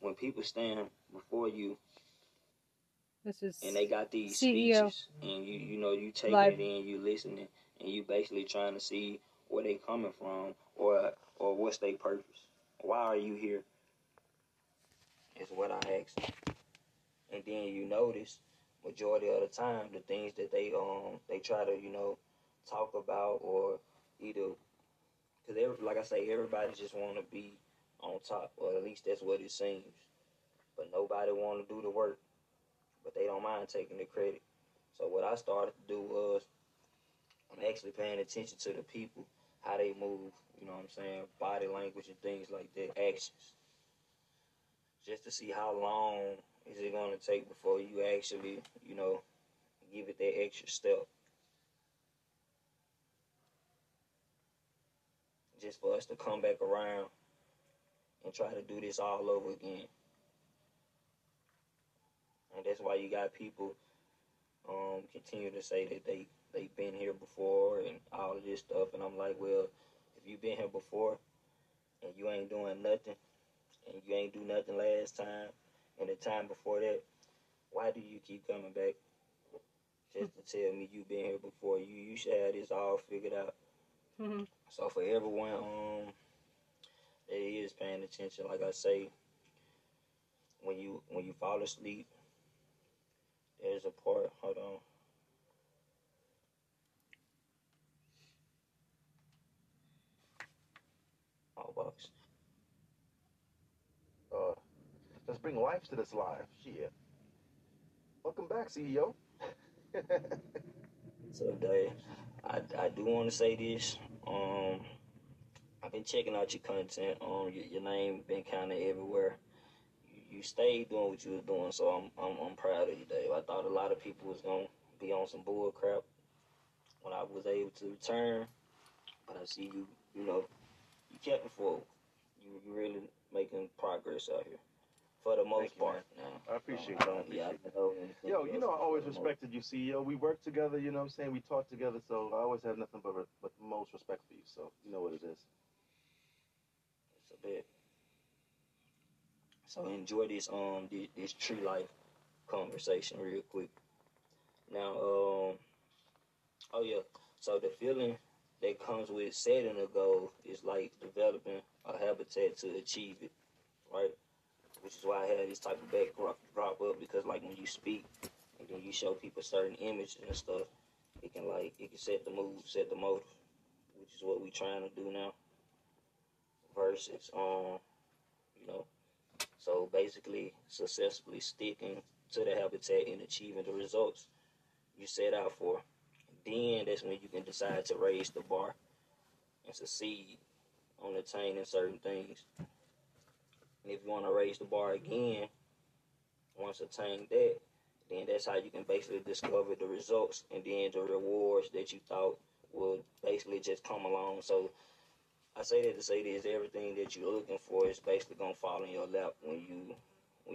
when people stand before you and they got these speeches and you know, you taking it in, you listening, and you basically trying to see where they coming from or what's their purpose. Why are you here? Is what I asked. And then you notice majority of the time the things that they try to, you know, talk about or either, because like I say, everybody just want to be on top, or at least that's what it seems. But nobody want to do the work, but they don't mind taking the credit. So what I started to do was I'm actually paying attention to the people, how they move, you know what I'm saying, body language and things like that, actions, just to see how long is it going to take before you actually, you know, give it that extra step. Just for us to come back around and try to do this all over again. And that's why you got people continue to say that they been here before and all of this stuff. And I'm like, well, if you been here before and you ain't doing nothing, and you ain't do nothing last time, and the time before that, why do you keep coming back? Just to tell me you've been here before. You should have this all figured out. Mm-hmm. So for everyone that is paying attention, like I say, when you fall asleep, there's a part. Hold on. Oh, box. Let's bring wives to this live. Shit. Welcome back, CEO. So, Dave, I do want to say this. I've been checking out your content. Your name been kind of everywhere. You stayed doing what you was doing, so I'm proud of you, Dave. I thought a lot of people was gonna be on some bull crap when I was able to return, but I see you. You know, you kept it forward. You really making progress out here. For the most part, now. I appreciate it. Yo, you know I always respected you, CEO. We work together, you know what I'm saying? We talk together, so I always have nothing but the most respect for you, so you know what it is. It's a bit. So enjoy this this tree life conversation real quick. Now, oh yeah, so the feeling that comes with setting a goal is like developing a habitat to achieve it, right? Which is why I had this type of backdrop up, because like when you speak and then you show people certain images and stuff, it can set the mood, set the motive, which is what we trying to do now. Versus you know, so basically successfully sticking to the habitat and achieving the results you set out for. Then that's when you can decide to raise the bar and succeed on attaining certain things. And if you want to raise the bar again, once attained that, then that's how you can basically discover the results and then the rewards that you thought would basically just come along. So I say that to say this, everything that you're looking for is basically going to fall in your lap when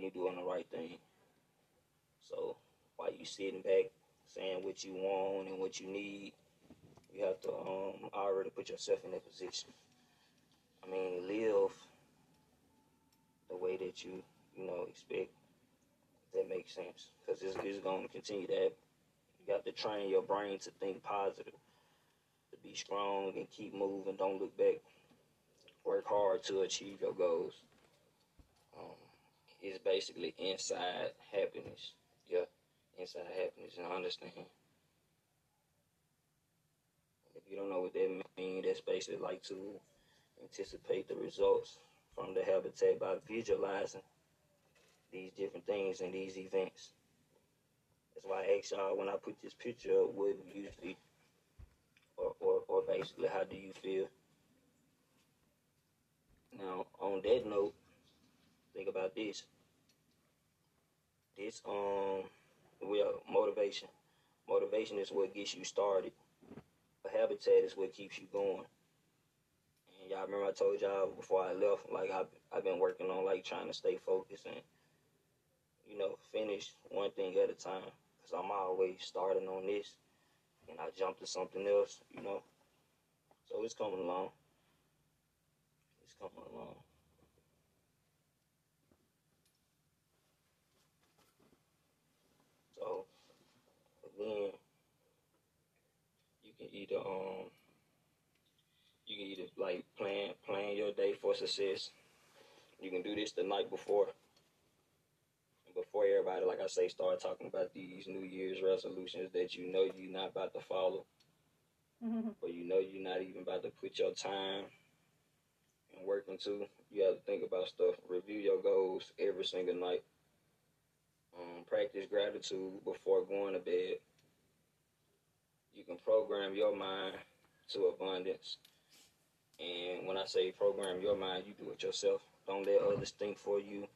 you're doing the right thing. So while you sitting back saying what you want and what you need, you have to already put yourself in that position. I mean, live the way that you know, expect. That makes sense, because it's going to continue to happen. You got to train your brain to think positive, to be strong and keep moving, don't look back. Work hard to achieve your goals. It's basically inside happiness. Yeah, inside happiness, and I understand. If you don't know what that means, that's basically like to anticipate the results from the habitat by visualizing these different things and these events. That's why I asked y'all when I put this picture up, what usually, or basically, how do you feel? Now, on that note, think about this. This, well, motivation. Motivation is what gets you started. A habitat is what keeps you going. Y'all remember I told y'all before I left, like I've been working on like trying to stay focused and, you know, finish one thing at a time, because I'm always starting on this and I jump to something else, you know. So it's coming along. It's coming along. processes. You can do this the night before. And before everybody, like I say, start talking about these New Year's resolutions that you know you're not about to follow. Mm-hmm. Or you know you're not even about to put your time and work into. You have to think about stuff. Review your goals every single night. Practice gratitude before going to bed. You can program your mind to abundance. And when I say program your mind, you do it yourself. Don't let others think for you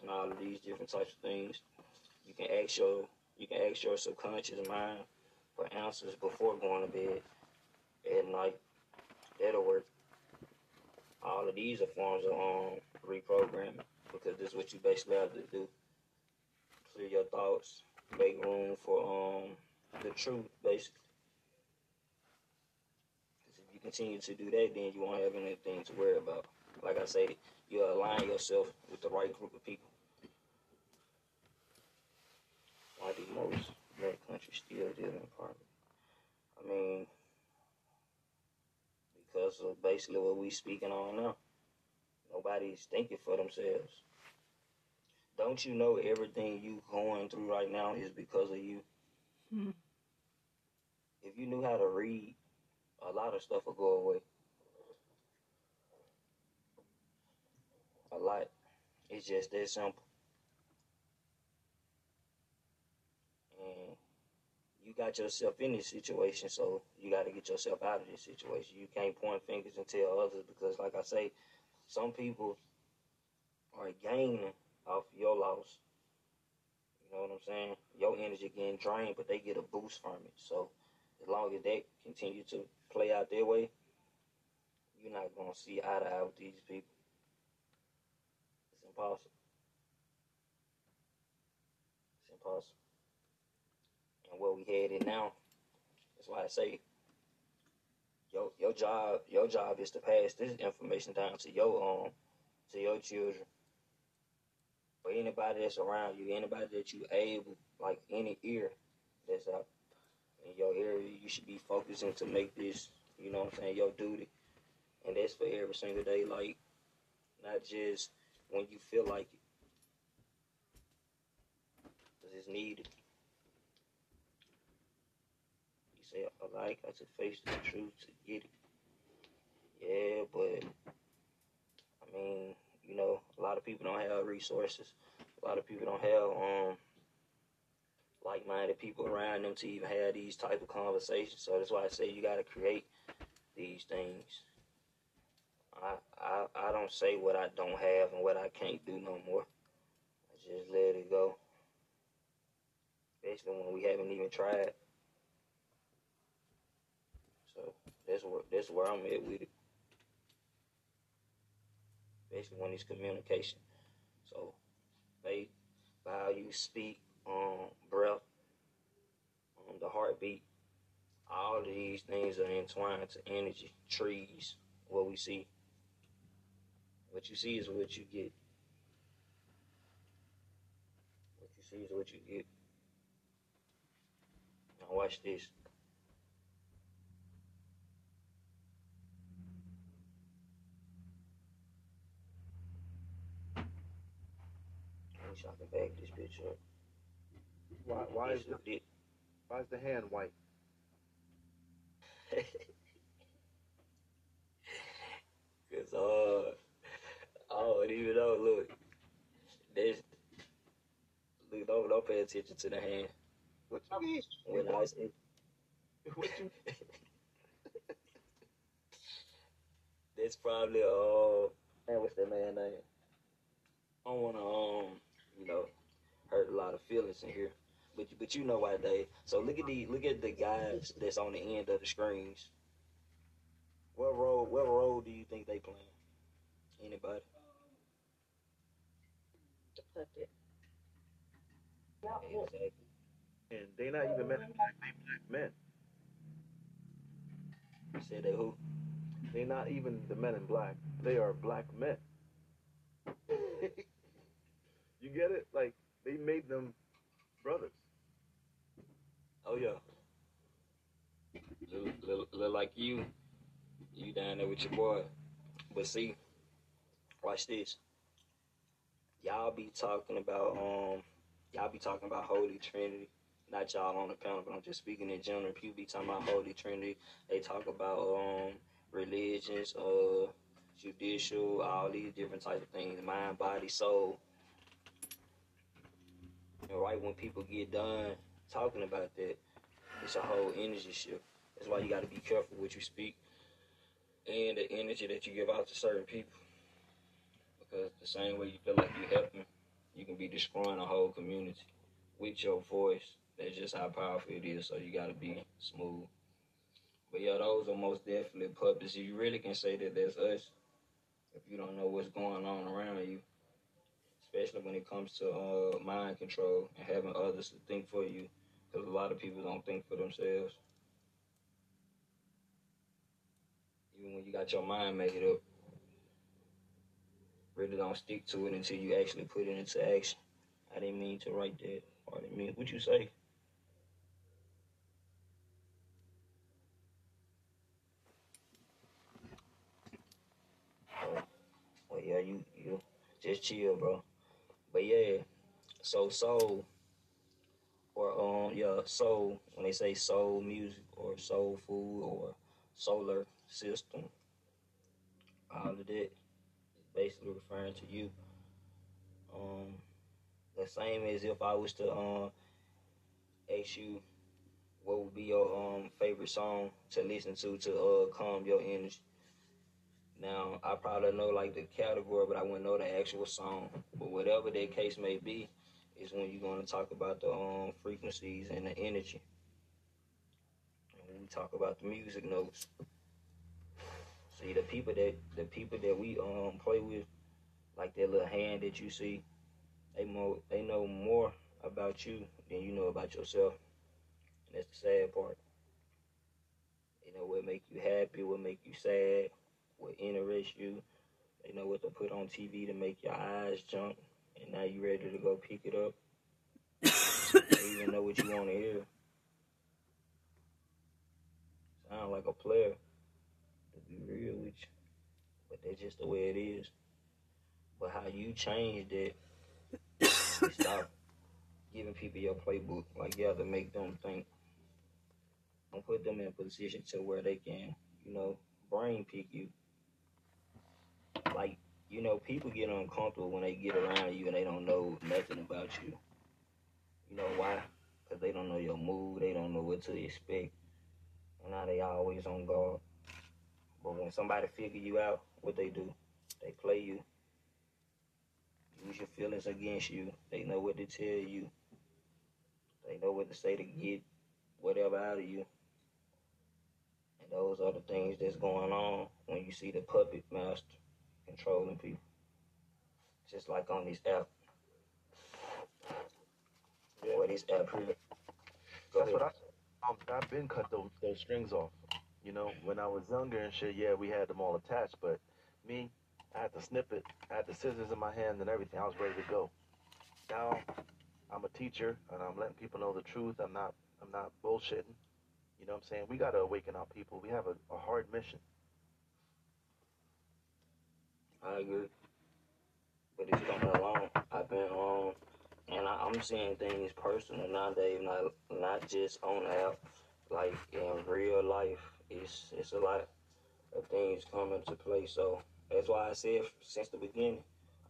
and all of these different types of things. You can ask your subconscious mind for answers before going to bed at night. That'll work. All of these are forms of reprogramming, because this is what you basically have to do. Clear your thoughts, make room for the truth, basically. Because if you continue to do that, then you won't have anything to worry about. Like I say, you align yourself with the right group of people. Why do most black countries still deal in poverty? I mean, because of basically what we speaking on now. Nobody's thinking for themselves. Don't you know everything you going through right now is because of you? Mm-hmm. If you knew how to read, a lot of stuff would go away. A lot. It's just that simple. And you got yourself in this situation, so you got to get yourself out of this situation. You can't point fingers and tell others, because, like I say, some people are gaining off your loss. You know what I'm saying? Your energy getting drained, but they get a boost from it. So as long as that continue to play out their way, you're not going to see eye to eye with these people. It's impossible. It's impossible. And where we headed now, that's why I say your job is to pass this information down to your children. For anybody that's around you, anybody that you able, like any ear that's out in your area, you should be focusing to make this, you know what I'm saying, your duty. And that's for every single day, like, not just when you feel like it. Because it's needed. You say, I like, I should face the truth to get it. Yeah, but, I mean, you know, a lot of people don't have resources. A lot of people don't have like-minded people around them to even have these type of conversations. So that's why I say you got to create these things. I don't say what I don't have and what I can't do no more. I just let it go. Especially when we haven't even tried. So that's where I'm at with it. Basically, when it's communication. So, faith, by how you speak, breath, the heartbeat, all of these things are entwined to energy, trees, what we see. What you see is what you get. What you see is what you get. Now watch this. I wish I could back this bitch up. Why is the hand white? Cause I don't even know. Look, don't pay attention to the hand. What you mean? When I say, what you mean? That's probably man, what's that man name? I don't wanna you know, hurt a lot of feelings in here, but you know why they. So look at the guys that's on the end of the screens. What role do you think they playing? Anybody? The puppet. Exactly. And they not even men. They black men. You said they who? They not even the men in black. They are black men. You get it? Like, they made them brothers. Oh, yeah. Look like you down there with your boy. But see, Watch this. Y'all be talking about Holy Trinity. Not y'all on the panel, but I'm just speaking in general. People be talking about Holy Trinity. They talk about religions, judicial, all these different types of things, mind, body, soul. And right when people get done talking about that, it's a whole energy shift. That's why you got to be careful what you speak and the energy that you give out to certain people. Because the same way you feel like you're helping, you can be destroying a whole community with your voice. That's just how powerful it is, so you got to be smooth. But yeah, those are most definitely puppets. You really can say that that's us if you don't know what's going on around you, especially when it comes to mind control and having others to think for you, because a lot of people don't think for themselves. Even when you got your mind made up, really don't stick to it until you actually put it into action. I didn't mean to write that. Pardon me. What you say? Well, yeah, you just chill, bro. But yeah, so soul, or soul. When they say soul music or soul food or solar system, all of that. Basically referring to you. The same as if I was to ask you what would be your favorite song to listen to calm your energy. Now, I probably know like the category, but I wouldn't know the actual song. But whatever that case may be, is when you're going to talk about the frequencies and the energy. And when we talk about the music notes. See, the people that we play with, like that little hand that you see, they know more about you than you know about yourself. And that's the sad part. They know what make you happy, what make you sad, what interests you. They know what to put on TV to make your eyes jump, and now you ready to go pick it up. They even know what you want to hear. Sound like a player. Be real with you, but that's just the way it is. But how you change that, you stop giving people your playbook. Like, you have to make them think. Don't put them in a position to where they can, brain pick you. Like, people get uncomfortable when they get around you and they don't know nothing about you. You know why? Because they don't know your mood, they don't know what to expect. And now they always on guard. But when somebody figure you out, what they do, they play you. Use your feelings against you. They know what to tell you. They know what to say to get whatever out of you. And those are the things that's going on when you see the puppet master controlling people. Just like on this app. Yeah. Boy, this app here. That's what I said. I've been cut those strings off. When I was younger and shit, yeah, we had them all attached, but me, I had to snip it. I had the scissors in my hand and everything. I was ready to go. Now, I'm a teacher, and I'm letting people know the truth. I'm not bullshitting. You know what I'm saying? We got to awaken our people. We have a hard mission. I agree. But it's coming along. I've been wrong. And I'm seeing things personal nowadays, not just on the app. Like, in real life, it's a lot of things coming to play. So that's why I said since the beginning,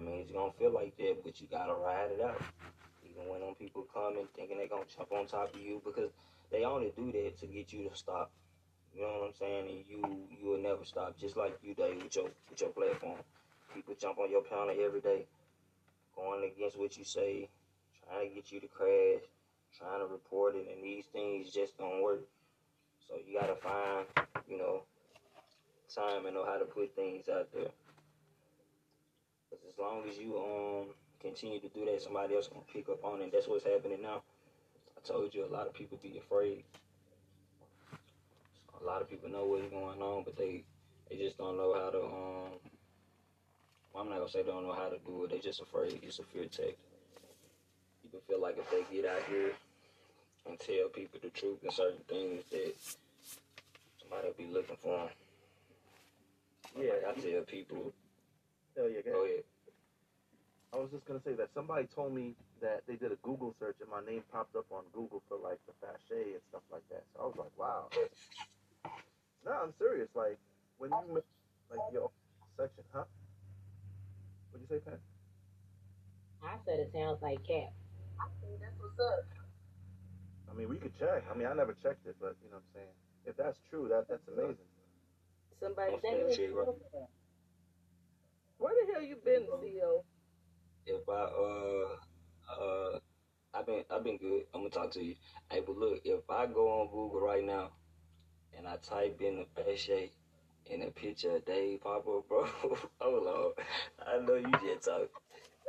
it's going to feel like that, but you got to ride it out. Even when them people come and thinking they're going to jump on top of you, because they only do that to get you to stop. You know what I'm saying? And you will never stop, just like you do with your platform. People jump on your panel every day, going against what you say, trying to get you to crash, trying to report it, and these things just don't work. So you gotta find, time and know how to put things out there. Because as long as you continue to do that, somebody else gonna pick up on it. That's what's happening now. I told you, a lot of people be afraid. A lot of people know what's going on, but they just don't know how to. Well, I'm not gonna say they don't know how to do it. They just afraid. It's a fear tactic. People feel like if they get out here and tell people the truth and certain things, that somebody will be looking for them. Yeah, like I tell people, Oh yeah, go ahead. I was just gonna say that somebody told me that they did a Google search and my name popped up on Google for like the fasciae and stuff like that. So I was like, wow. No, I'm serious. Like when you like your section, huh? What'd you say, Pat? I said it sounds like cat. I think that's what's up. I mean, we could check. I mean, I never checked it, but you know what I'm saying. If that's true, that's amazing. Somebody said where the hell you been, CEO? If I've been good. I'm gonna talk to you. Hey, but look, if I go on Google right now and I type in the fasciae and a picture of Dave Papa, bro, hold on. I know you just talk.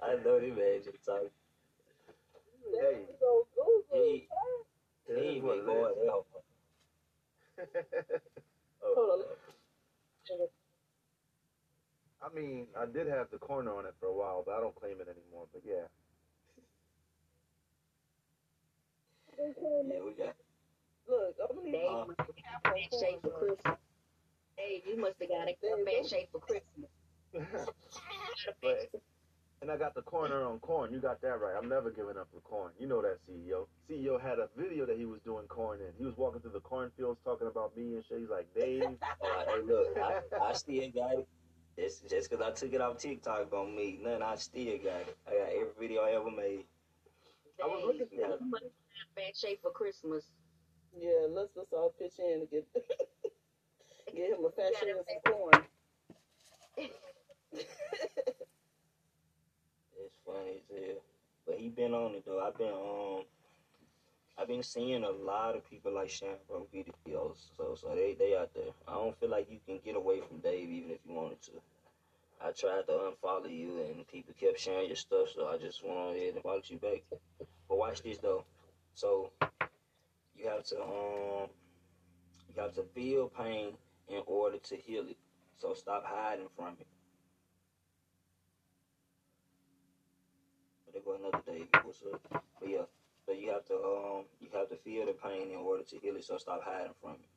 I know this man just talk. Hey, he ain't been going out. Hold on. I mean, I did have the corner on it for a while, but I don't claim it anymore, but yeah. Yeah, we got it. Look, I'm going to need a fan shape for Christmas. Hey, you must have got a fan shape for Christmas. But, and I got the corner on corn. You got that right. I'm never giving up the corn. You know that, CEO. CEO had a video that he was doing corn in. He was walking through the cornfields talking about me and shit. He's like, Dave. Hey, look, I still got it. It's just because I took it off TikTok don't mean nothing. I still got it. I got every video I ever made. Dang, I was looking at it. Bad shape for Christmas. Yeah, let's all pitch in and get him a fat shape of some corn. It's funny as hell. But he been on it though. I've been seeing a lot of people like sharing from videos, so they out there. I don't feel like you can get away from Dave even if you wanted to. I tried to unfollow you and people kept sharing your stuff, so I just went on ahead and followed you back. But watch this though. So you have to feel pain in order to heal it. So stop hiding from it. But there go another Dave. What's up? But yeah. So you have to feel the pain in order to heal it. So stop hiding from it.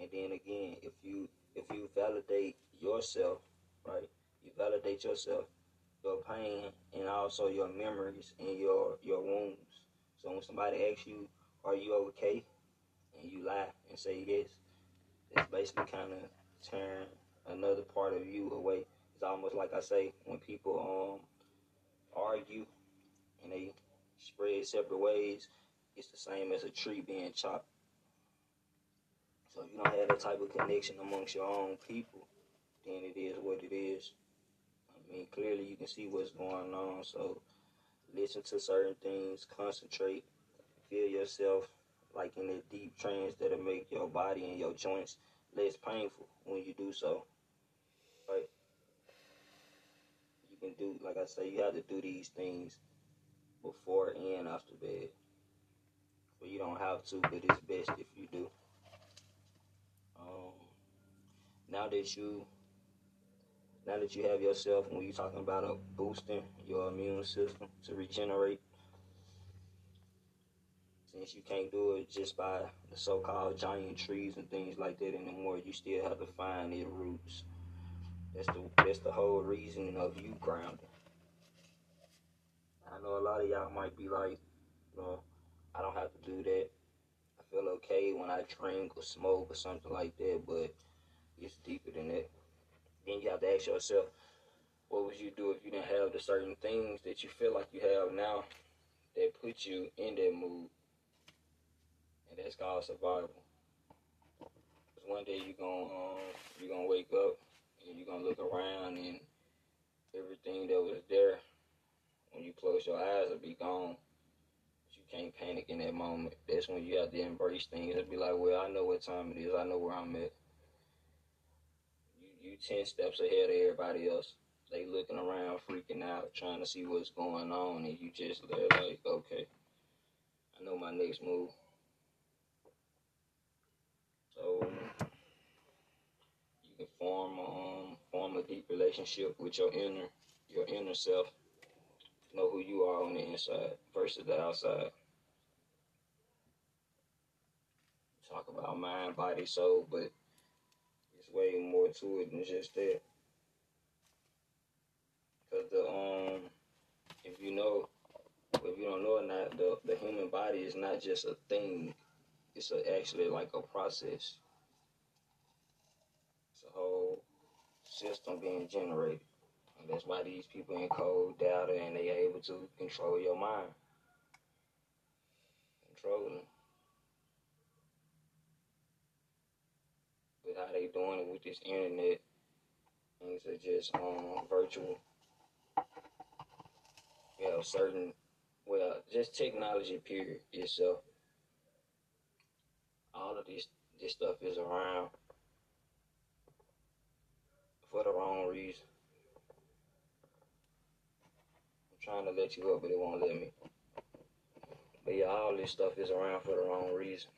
And then again, if you validate yourself, right? You validate yourself, your pain, and also your memories and your wounds. So when somebody asks you, "Are you okay?" and you lie and say yes, it's basically kind of turn another part of you away. It's almost like I say when people argue and they spread separate ways, it's the same as a tree being chopped. So if you don't have that type of connection amongst your own people, then it is what it is. I mean, clearly you can see what's going on, so listen to certain things, concentrate, feel yourself like in a deep trance that'll make your body and your joints less painful when you do so. Right? You can do, like I say, you have to do these things before and after bed. But you don't have to, but it's best if you do. Now that you have yourself, when you're talking about boosting your immune system to regenerate, since you can't do it just by the so-called giant trees and things like that anymore, you still have to find your roots. That's the whole reason of you grounding. I know a lot of y'all might be like, no, I don't have to do that. I feel okay when I drink or smoke or something like that, but it's deeper than that. Then you have to ask yourself, what would you do if you didn't have the certain things that you feel like you have now that put you in that mood? And that's called survival. Because one day you're gonna wake up and you're gonna look around and everything that was there when you close your eyes, it'll be gone. But you can't panic in that moment. That's when you have to embrace things and be like, well, I know what time it is. I know where I'm at. You 10 steps ahead of everybody else. They looking around, freaking out, trying to see what's going on. And you just like, okay, I know my next move. So you can form a deep relationship with your inner self. Know who you are on the inside versus the outside. Talk about mind, body, soul, but it's way more to it than just that. Cause the if you know, if you don't know or not, the human body is not just a thing. It's actually like a process. It's a whole system being generated. And that's why these people encode data and they are able to control your mind. Controlling. With how they doing it with this internet, things are just virtual. We have certain, well, just technology period itself. All of this stuff is around for the wrong reason. I'm trying to let you up, but it won't let me. But yeah, all this stuff is around for the wrong reason.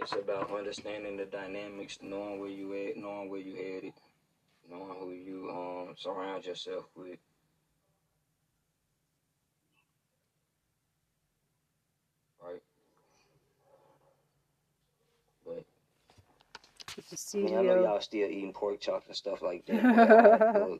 It's about understanding the dynamics, knowing where you at, knowing where you headed, knowing who you surround yourself with. Right? But I know y'all still eating pork chops and stuff like that.